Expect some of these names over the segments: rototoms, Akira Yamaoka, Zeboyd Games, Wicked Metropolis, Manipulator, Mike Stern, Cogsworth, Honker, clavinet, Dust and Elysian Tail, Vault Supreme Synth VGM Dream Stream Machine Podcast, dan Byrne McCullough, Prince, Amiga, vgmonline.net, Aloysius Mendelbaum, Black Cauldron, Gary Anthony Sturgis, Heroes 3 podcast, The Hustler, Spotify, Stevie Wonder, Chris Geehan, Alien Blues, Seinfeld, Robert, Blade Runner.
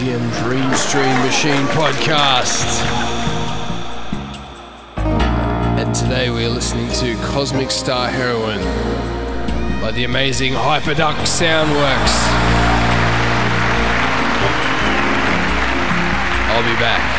VGM Dream Stream Machine Podcast. And today we are listening to Cosmic Star Heroine by the amazing Hyperduck Soundworks. I'll be back.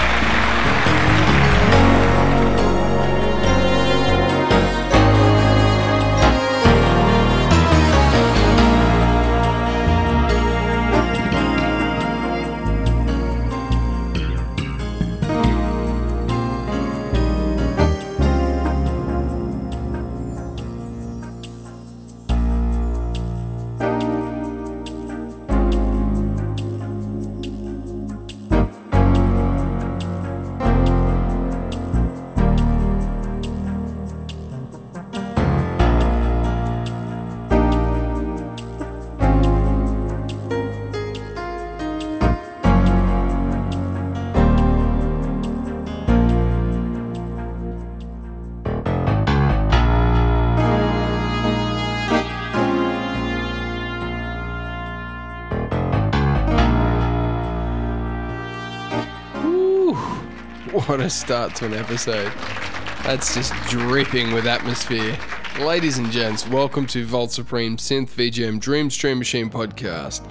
What a start to an episode. That's just dripping with atmosphere. Ladies and gents, welcome to Vault Supreme Synth VGM Dream Stream Machine Podcast.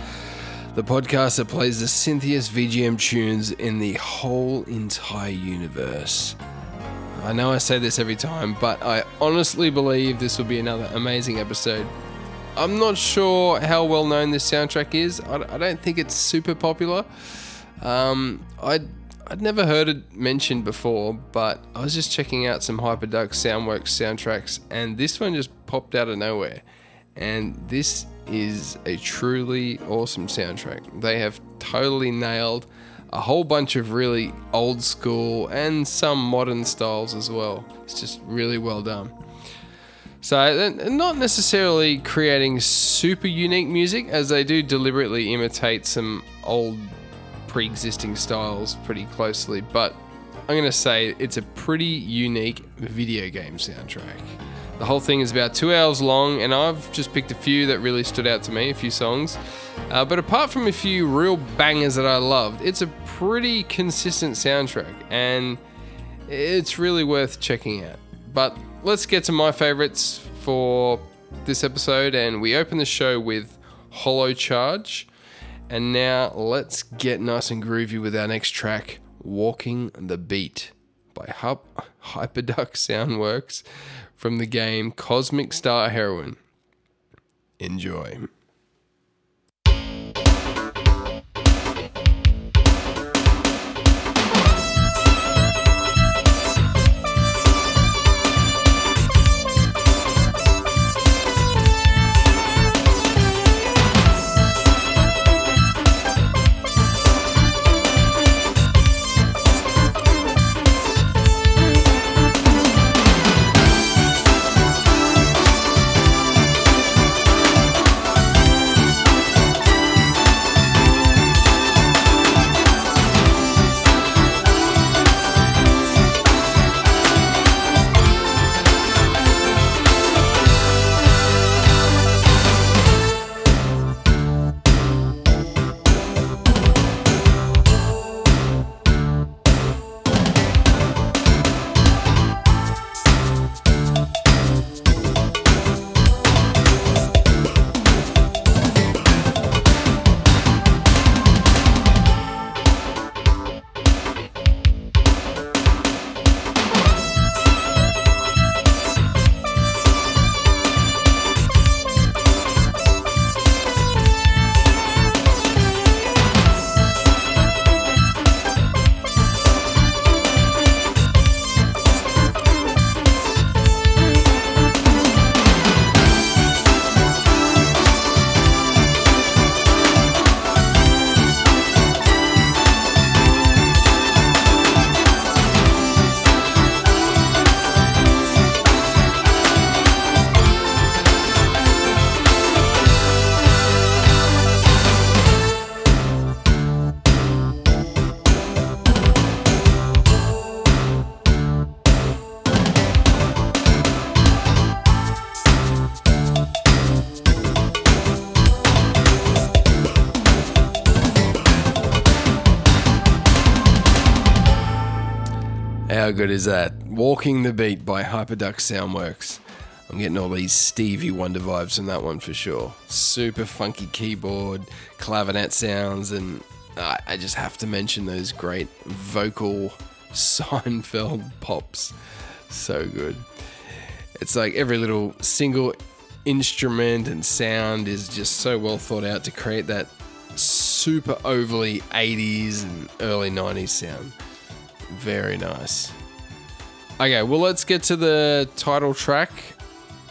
The podcast that plays the synthiest VGM tunes in the whole entire universe. I know I say this every time, but I honestly believe this will be another amazing episode. I'm not sure how well known this soundtrack is. I don't think it's super popular. I'd never heard it mentioned before, but I was just checking out some Hyperduck Soundworks soundtracks, and this one just popped out of nowhere. And this is a truly awesome soundtrack. They have totally nailed a whole bunch of really old school and some modern styles as well. It's just really well done. So, not necessarily creating super unique music, as they do deliberately imitate some old pre-existing styles pretty closely, but I'm going to say it's a pretty unique video game soundtrack. The whole thing is about 2 hours long, and I've just picked a few that really stood out to me, a few songs. But apart from a few real bangers that I loved, it's a pretty consistent soundtrack, and it's really worth checking out. But let's get to my favorites for this episode, and we open the show with Hollow Charge. And now let's get nice and groovy with our next track, Walking the Beat by Hyperduck Soundworks from the game Cosmic Star Heroine. Enjoy. How good is that? Walking the Beat by Hyperduck Soundworks. I'm getting all these Stevie Wonder vibes from that one for sure. Super funky keyboard, clavinet sounds, and I just have to mention those great vocal Seinfeld pops. So good. It's like every little single instrument and sound is just so well thought out to create that super overly 80s and early 90s sound. Very nice. Okay, well, let's get to the title track,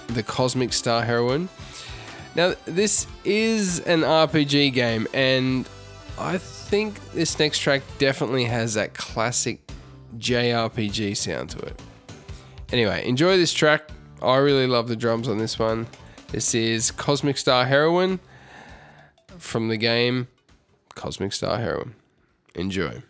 The Cosmic Star Heroine. Now, this is an RPG game, and I think this next track definitely has that classic JRPG sound to it. Anyway, enjoy this track. I really love the drums on this one. This is Cosmic Star Heroine from the game Cosmic Star Heroine. Enjoy.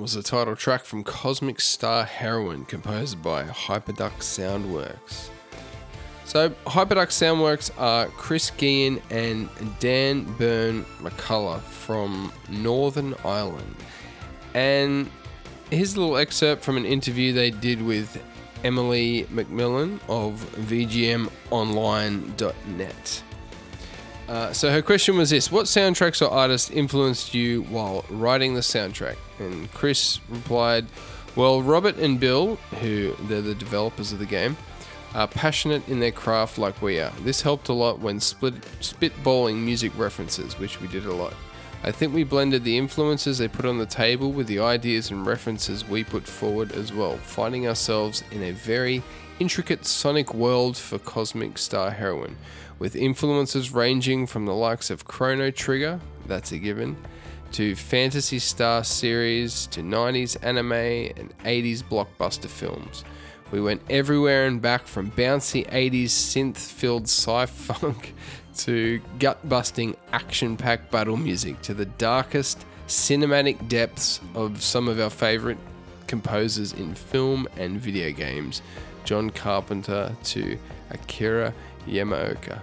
Was the title track from Cosmic Star Heroine, composed by Hyperduck Soundworks. So Hyperduck Soundworks are Chris Geehan and Dan Byrne McCullough from Northern Ireland. And here's a little excerpt from an interview they did with Emily McMillan of vgmonline.net. So her question was this: what soundtracks or artists influenced you while writing the soundtrack? And Chris replied, well, Robert and Bill, who they're the developers of the game, are passionate in their craft like we are. This helped a lot when spitballing music references, which we did a lot. I think we blended the influences they put on the table with the ideas and references we put forward as well, finding ourselves in a very intricate sonic world for Cosmic Star Heroine, with influences ranging from the likes of Chrono Trigger, that's a given, to Fantasy Star series, to 90s anime and 80s blockbuster films. We went everywhere and back, from bouncy 80s synth-filled sci-funk to gut-busting action-packed battle music, to the darkest cinematic depths of some of our favourite composers in film and video games, John Carpenter to Akira Yamaoka.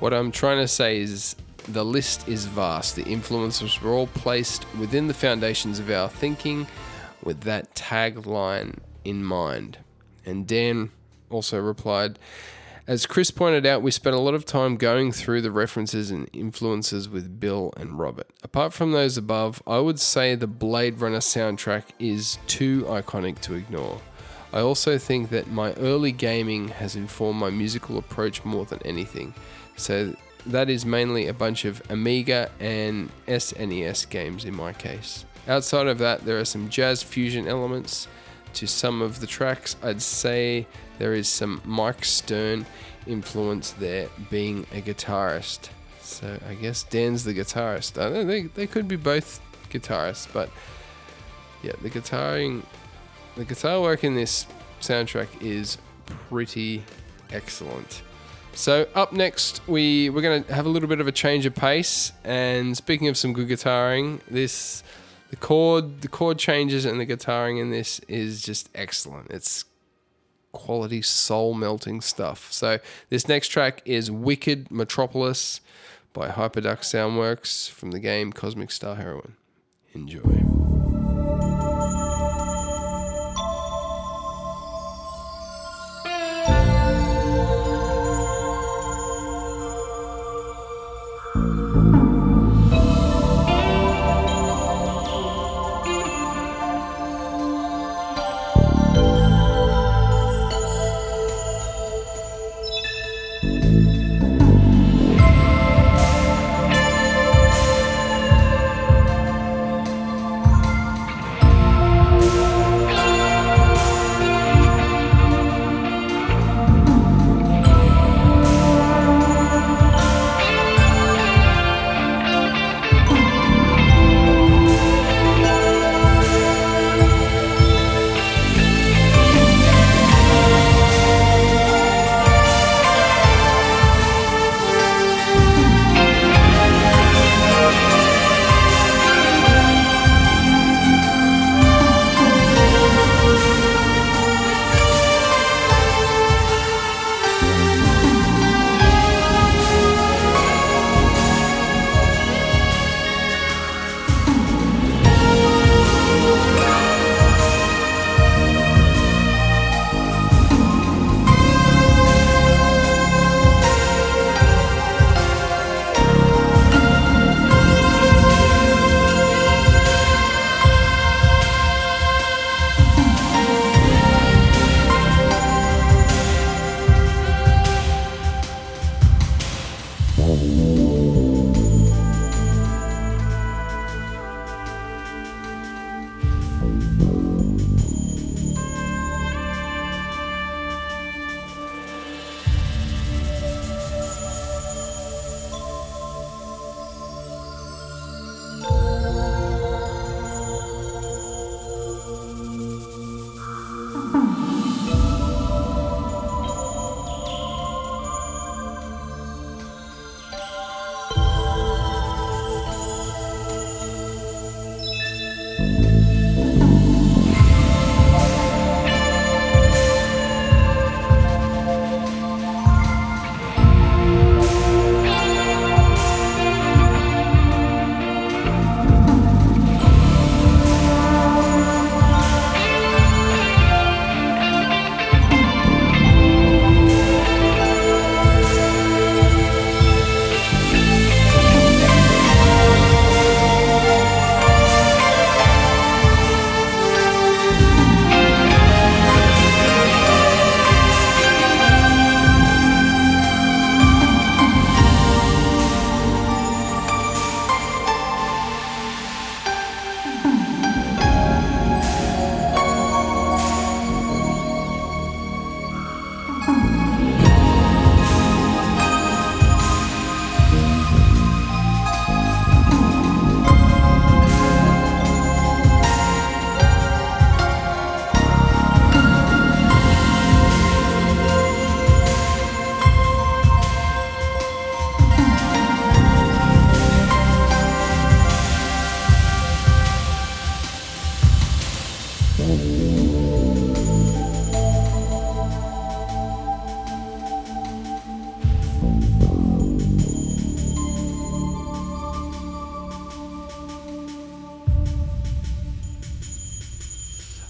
What I'm trying to say is the list is vast. The influences were all placed within the foundations of our thinking with that tagline in mind. And Dan also replied, as Chris pointed out, we spent a lot of time going through the references and influences with Bill and Robert. Apart from those above, I would say the Blade Runner soundtrack is too iconic to ignore. I also think that my early gaming has informed my musical approach more than anything. So that is mainly a bunch of Amiga and SNES games in my case. Outside of that, there are some jazz fusion elements to some of the tracks. I'd say there is some Mike Stern influence there, being a guitarist. So I guess Dan's the guitarist. I don't know, they could be both guitarist, but yeah, the guitar work in this soundtrack is pretty excellent. So up next, we're going to have a little bit of a change of pace. And speaking of some good guitaring, the chord changes and the guitaring in this is just excellent. It's quality soul-melting stuff. So this next track is Wicked Metropolis by Hyperduck Soundworks from the game Cosmic Star Heroine. Enjoy.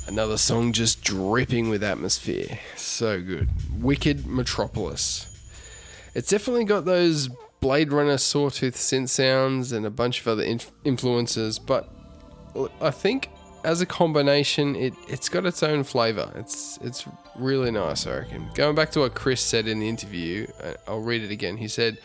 Another song just dripping with atmosphere. So good. Wicked Metropolis. It's definitely got those Blade Runner sawtooth synth sounds and a bunch of other influences, but I think as a combination, it's got its own flavour. It's really nice, I reckon. Going back to what Chris said in the interview, I'll read it again. He said,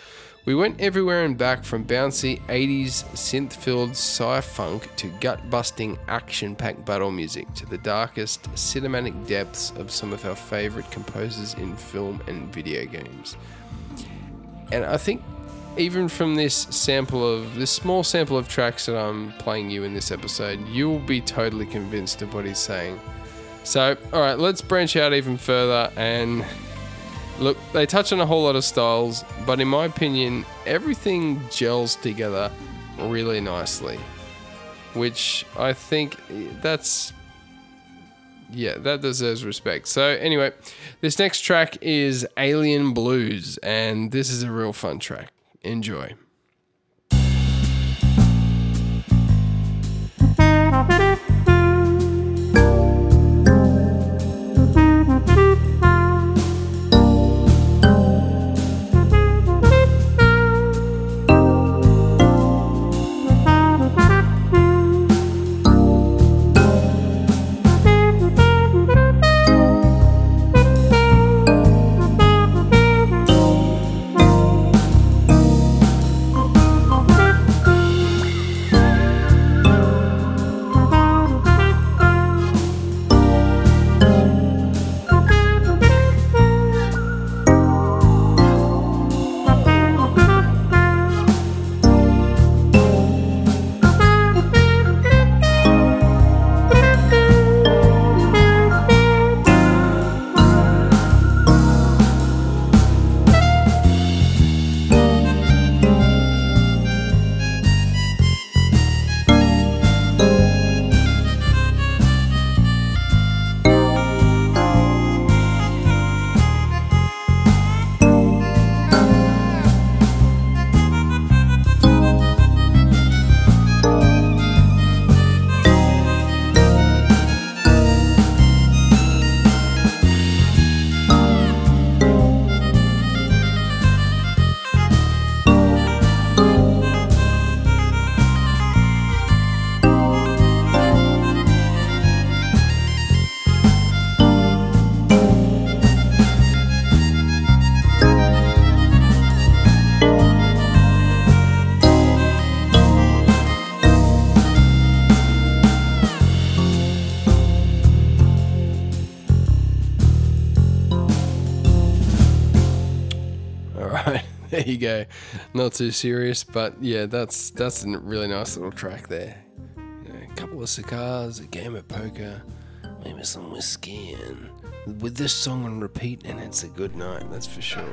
"We went everywhere and back, from bouncy 80s synth-filled sci-funk to gut-busting action-packed battle music to the darkest cinematic depths of some of our favourite composers in film and video games." And I think even from this small sample of tracks that I'm playing you in this episode, you'll be totally convinced of what he's saying. So, all right, let's branch out even further and look, they touch on a whole lot of styles, but in my opinion, everything gels together really nicely, which I think that deserves respect. So anyway, this next track is Alien Blues, and this is a real fun track. Enjoy. You go, not too serious, but yeah, that's a really nice little track there. You know, a couple of cigars, a game of poker, maybe some whiskey, and with this song on repeat, and it's a good night, that's for sure.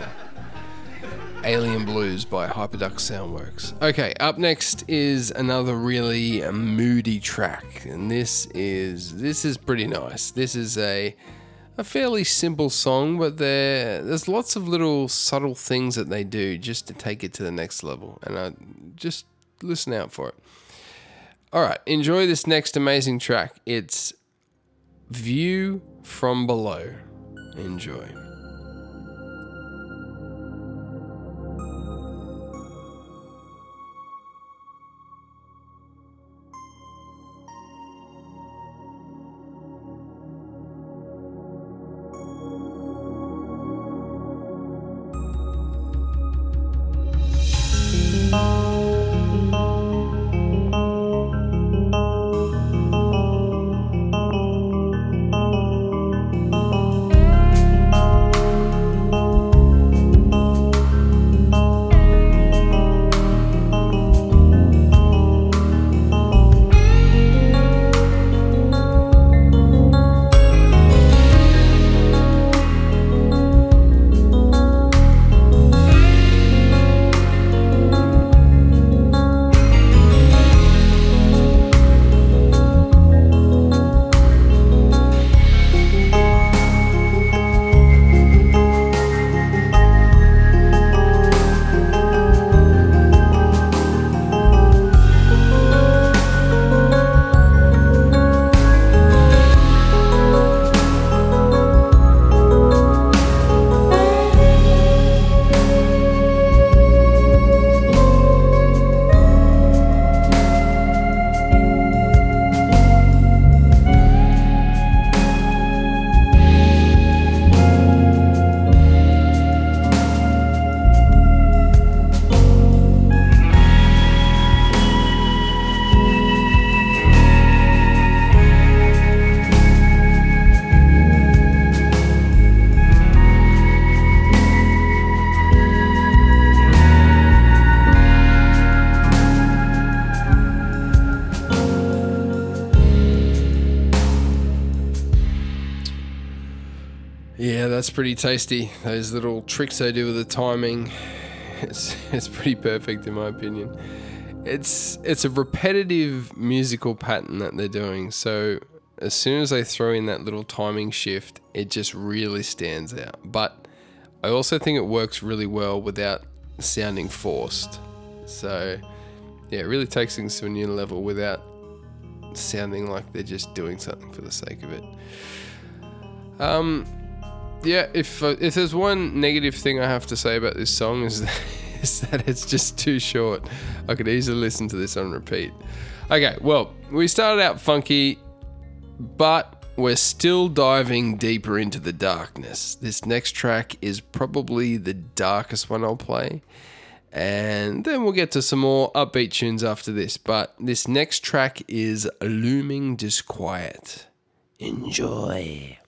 Alien Blues by Hyperduck Soundworks. Okay, up next is another really moody track, and this is pretty nice. This is a fairly simple song, but there's lots of little subtle things that they do just to take it to the next level, and I just listen out for it. All right, enjoy this next amazing track. It's View from Below. Enjoy. that's pretty tasty. Those little tricks they do with the timing, it's pretty perfect in my opinion. It's a repetitive musical pattern that they're doing, so as soon as they throw in that little timing shift, it just really stands out. But I also think it works really well without sounding forced. So yeah, it really takes things to a new level without sounding like they're just doing something for the sake of it. Yeah, if there's one negative thing I have to say about this song is that it's just too short. I could easily listen to this on repeat. Okay, well, we started out funky, but we're still diving deeper into the darkness. This next track is probably the darkest one I'll play, and then we'll get to some more upbeat tunes after this, but this next track is Looming Disquiet. Enjoy.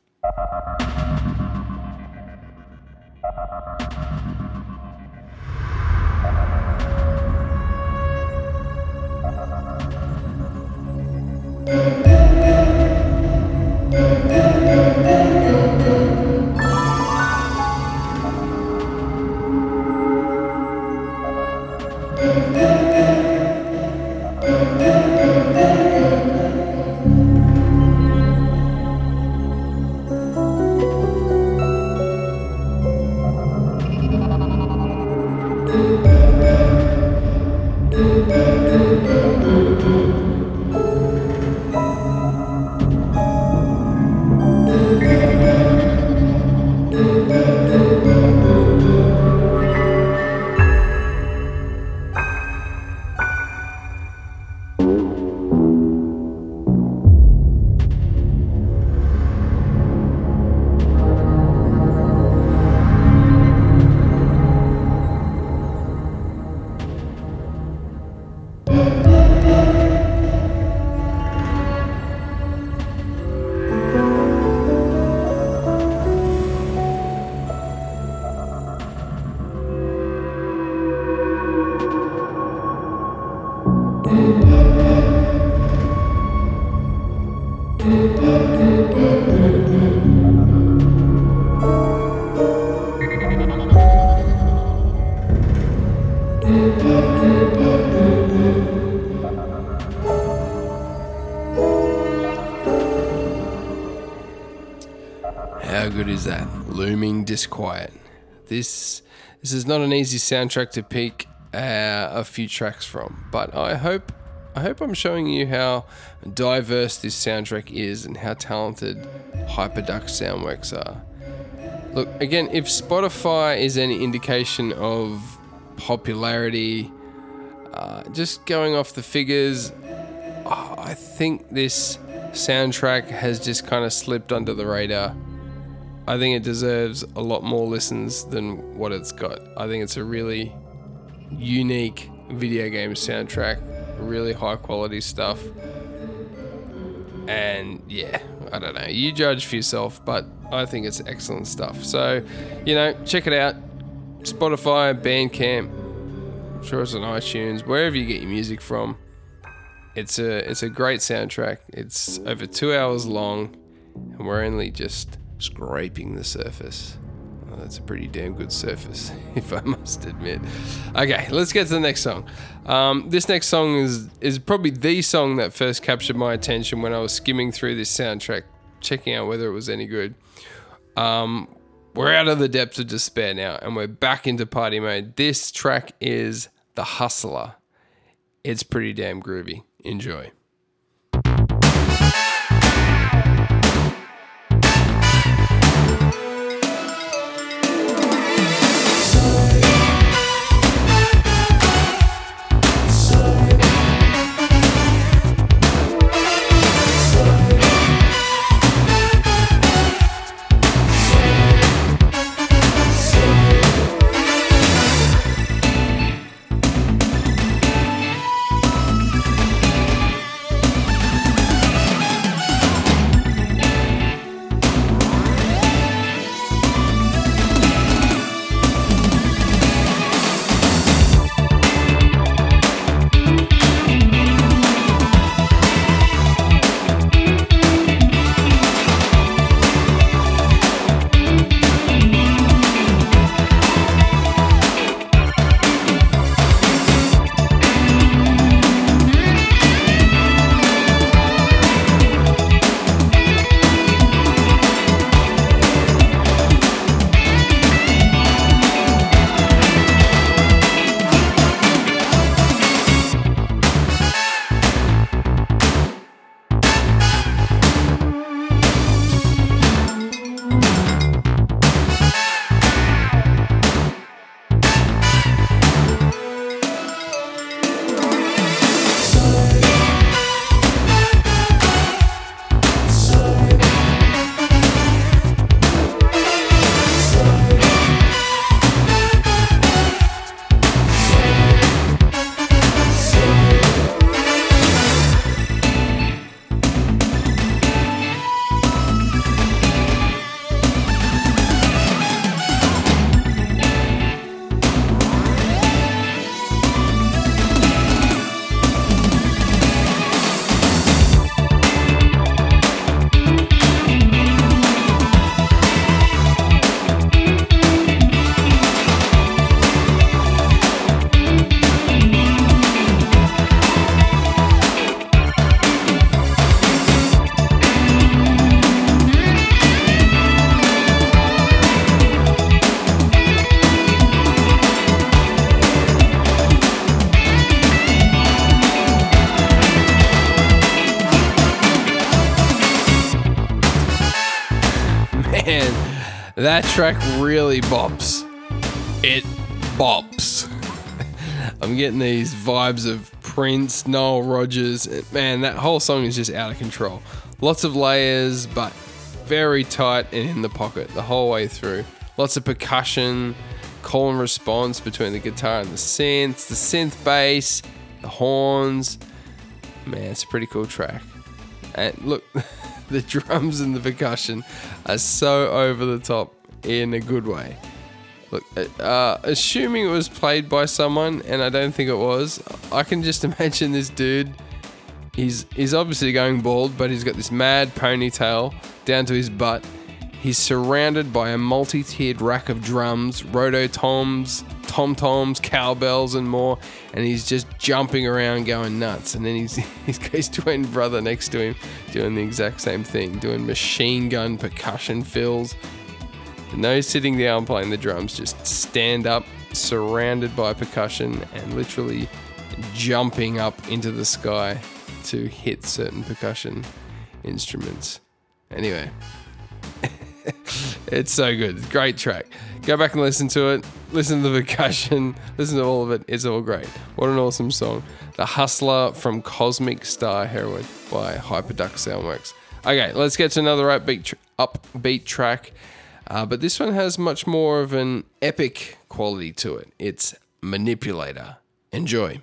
Disquiet. This is not an easy soundtrack to pick a few tracks from, but I hope I'm showing you how diverse this soundtrack is and how talented Hyperduck Soundworks are. Look, again, if Spotify is any indication of popularity, just going off the figures, I think this soundtrack has just kind of slipped under the radar. I think it deserves a lot more listens than what it's got. I think it's a really unique video game soundtrack, really high quality stuff. And yeah, I don't know, you judge for yourself, but I think it's excellent stuff. So, you know, check it out. Spotify, Bandcamp, I'm sure it's on iTunes, wherever you get your music from. It's a great soundtrack. It's over 2 hours long and we're only just scraping the surface. Oh, that's a pretty damn good surface, if I must admit. Okay, let's get to the next song. This next song is probably the song that first captured my attention when I was skimming through this soundtrack, checking out whether it was any good. We're out of the depths of despair now, and we're back into party mode. This track is The Hustler. It's pretty damn groovy. Enjoy. That track really bops. It bops. I'm getting these vibes of Prince, Nile Rodgers. Man, that whole song is just out of control. Lots of layers, but very tight and in the pocket the whole way through. Lots of percussion, call and response between the guitar and the synth bass, the horns. Man, it's a pretty cool track. And look, the drums and the percussion are so over the top in a good way. Look, assuming it was played by someone, and I don't think it was, I can just imagine this dude. He's obviously going bald, but he's got this mad ponytail down to his butt. He's surrounded by a multi-tiered rack of drums, rototoms, tom-toms, cowbells, and more. And he's just jumping around going nuts. And then he's got his twin brother next to him doing the exact same thing, doing machine gun percussion fills. And those sitting down playing the drums just stand up, surrounded by percussion, and literally jumping up into the sky to hit certain percussion instruments. Anyway... It's so good. Great track. Go back and listen to it. Listen to the percussion. Listen to all of it. It's all great. What an awesome song. The Hustler from Cosmic Star Heroine by Hyperduck Soundworks. Okay, let's get to another upbeat track. But this one has much more of an epic quality to it. It's Manipulator. Enjoy.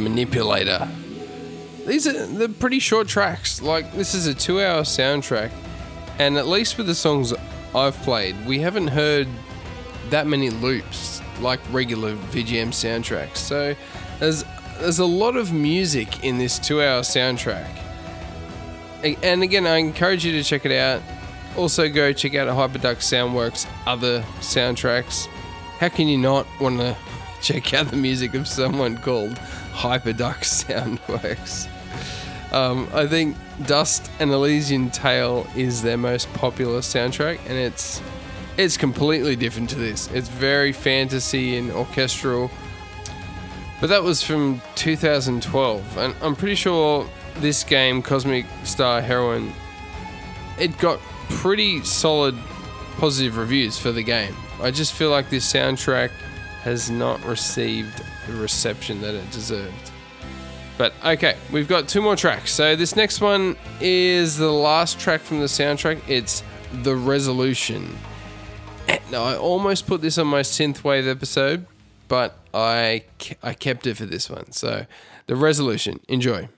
Manipulator. These are the pretty short tracks. Like, this is a 2-hour soundtrack, and at least with the songs I've played, we haven't heard that many loops like regular VGM soundtracks. So there's a lot of music in this 2-hour soundtrack. And again, I encourage you to check it out. Also, go check out Hyperduck Soundworks' other soundtracks. How can you not want to check out the music of someone called Hyperduck Soundworks? I think Dust and Elysian Tail is their most popular soundtrack, and it's completely different to this. It's very fantasy and orchestral. But that was from 2012, and I'm pretty sure this game, Cosmic Star Heroine, it got pretty solid positive reviews for the game. I just feel like this soundtrack has not received the reception that it deserved. But okay, we've got two more tracks. So this next one is the last track from the soundtrack. It's The Resolution. No, I almost put this on my Synthwave episode, but I kept it for this one. So, The Resolution. Enjoy.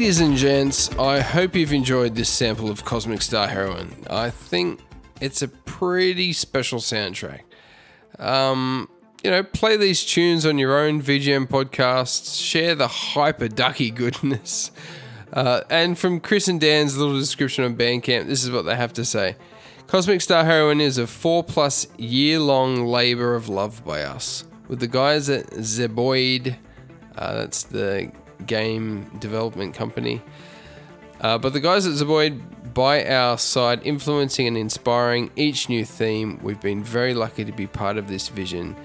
Ladies and gents, I hope you've enjoyed this sample of Cosmic Star Heroine. I think it's a pretty special soundtrack. Play these tunes on your own VGM podcasts, share the hyper-ducky goodness. And from Chris and Dan's little description on Bandcamp, this is what they have to say. Cosmic Star Heroine is a 4+ year-long labour of love by us. with the guys at Zeboyd. That's the game development company. But the guys at Zeboyd, by our side, influencing and inspiring each new theme, we've been very lucky to be part of this vision,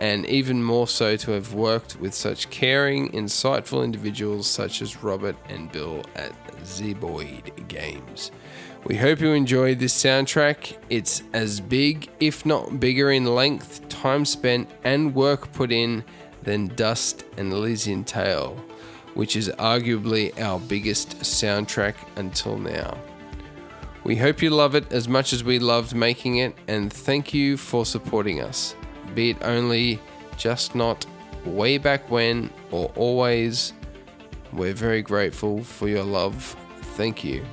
and even more so to have worked with such caring, insightful individuals such as Robert and Bill at Zeboyd Games. We hope you enjoy this soundtrack. It's as big, if not bigger in length, time spent and work put in than Dust and Elysian Tail, which is arguably our biggest soundtrack until now. We hope you love it as much as we loved making it, and thank you for supporting us. Be it only, just not, way back when, or always. We're very grateful for your love. Thank you.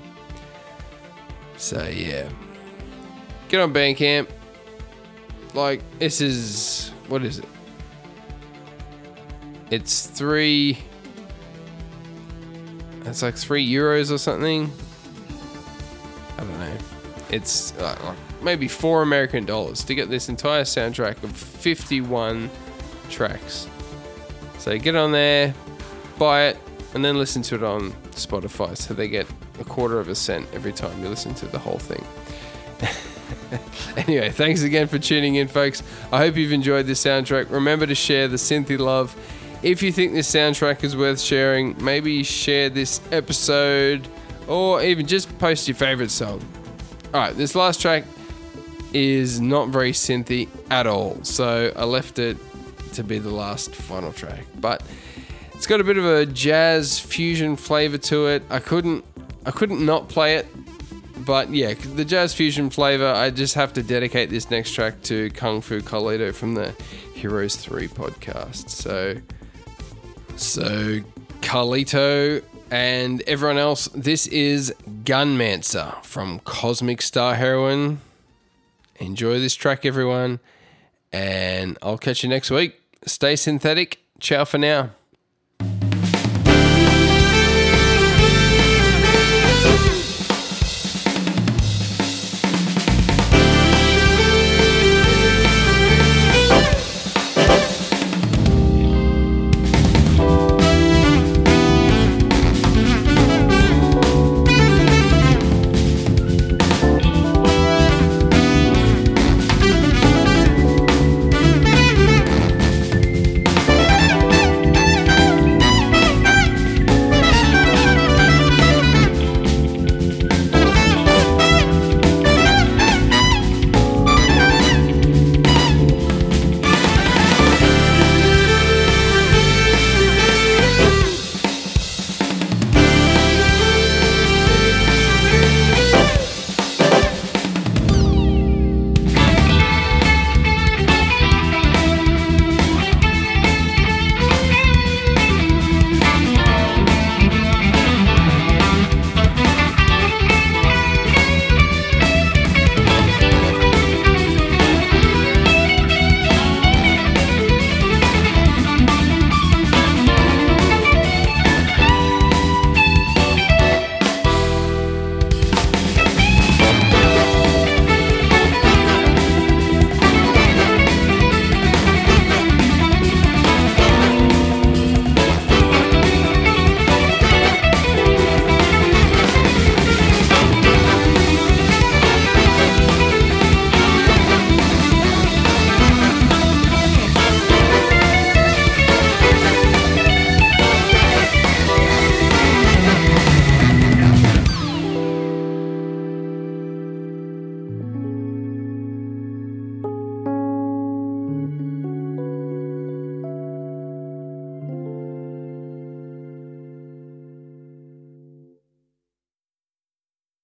So yeah, get on Bandcamp. Like, this is, what is it? It's €3 or something. I don't know. It's maybe $4 American to get this entire soundtrack of 51 tracks. So get on there, buy it, and then listen to it on Spotify, so they get $0.25 every time you listen to the whole thing. Anyway, thanks again for tuning in, folks. I hope you've enjoyed this soundtrack. Remember to share the synthy love. If you think this soundtrack is worth sharing, maybe share this episode, or even just post your favorite song. Alright, this last track is not very synthy at all, so I left it to be the last final track, but it's got a bit of a jazz fusion flavor to it. I couldn't not play it, but yeah, the jazz fusion flavor, I just have to dedicate this next track to Kung Fu Colito from the Heroes 3 podcast. So Carlito and everyone else, this is Gunmancer from Cosmic Star Heroine. Enjoy this track, everyone, and I'll catch you next week. Stay synthetic. Ciao for now.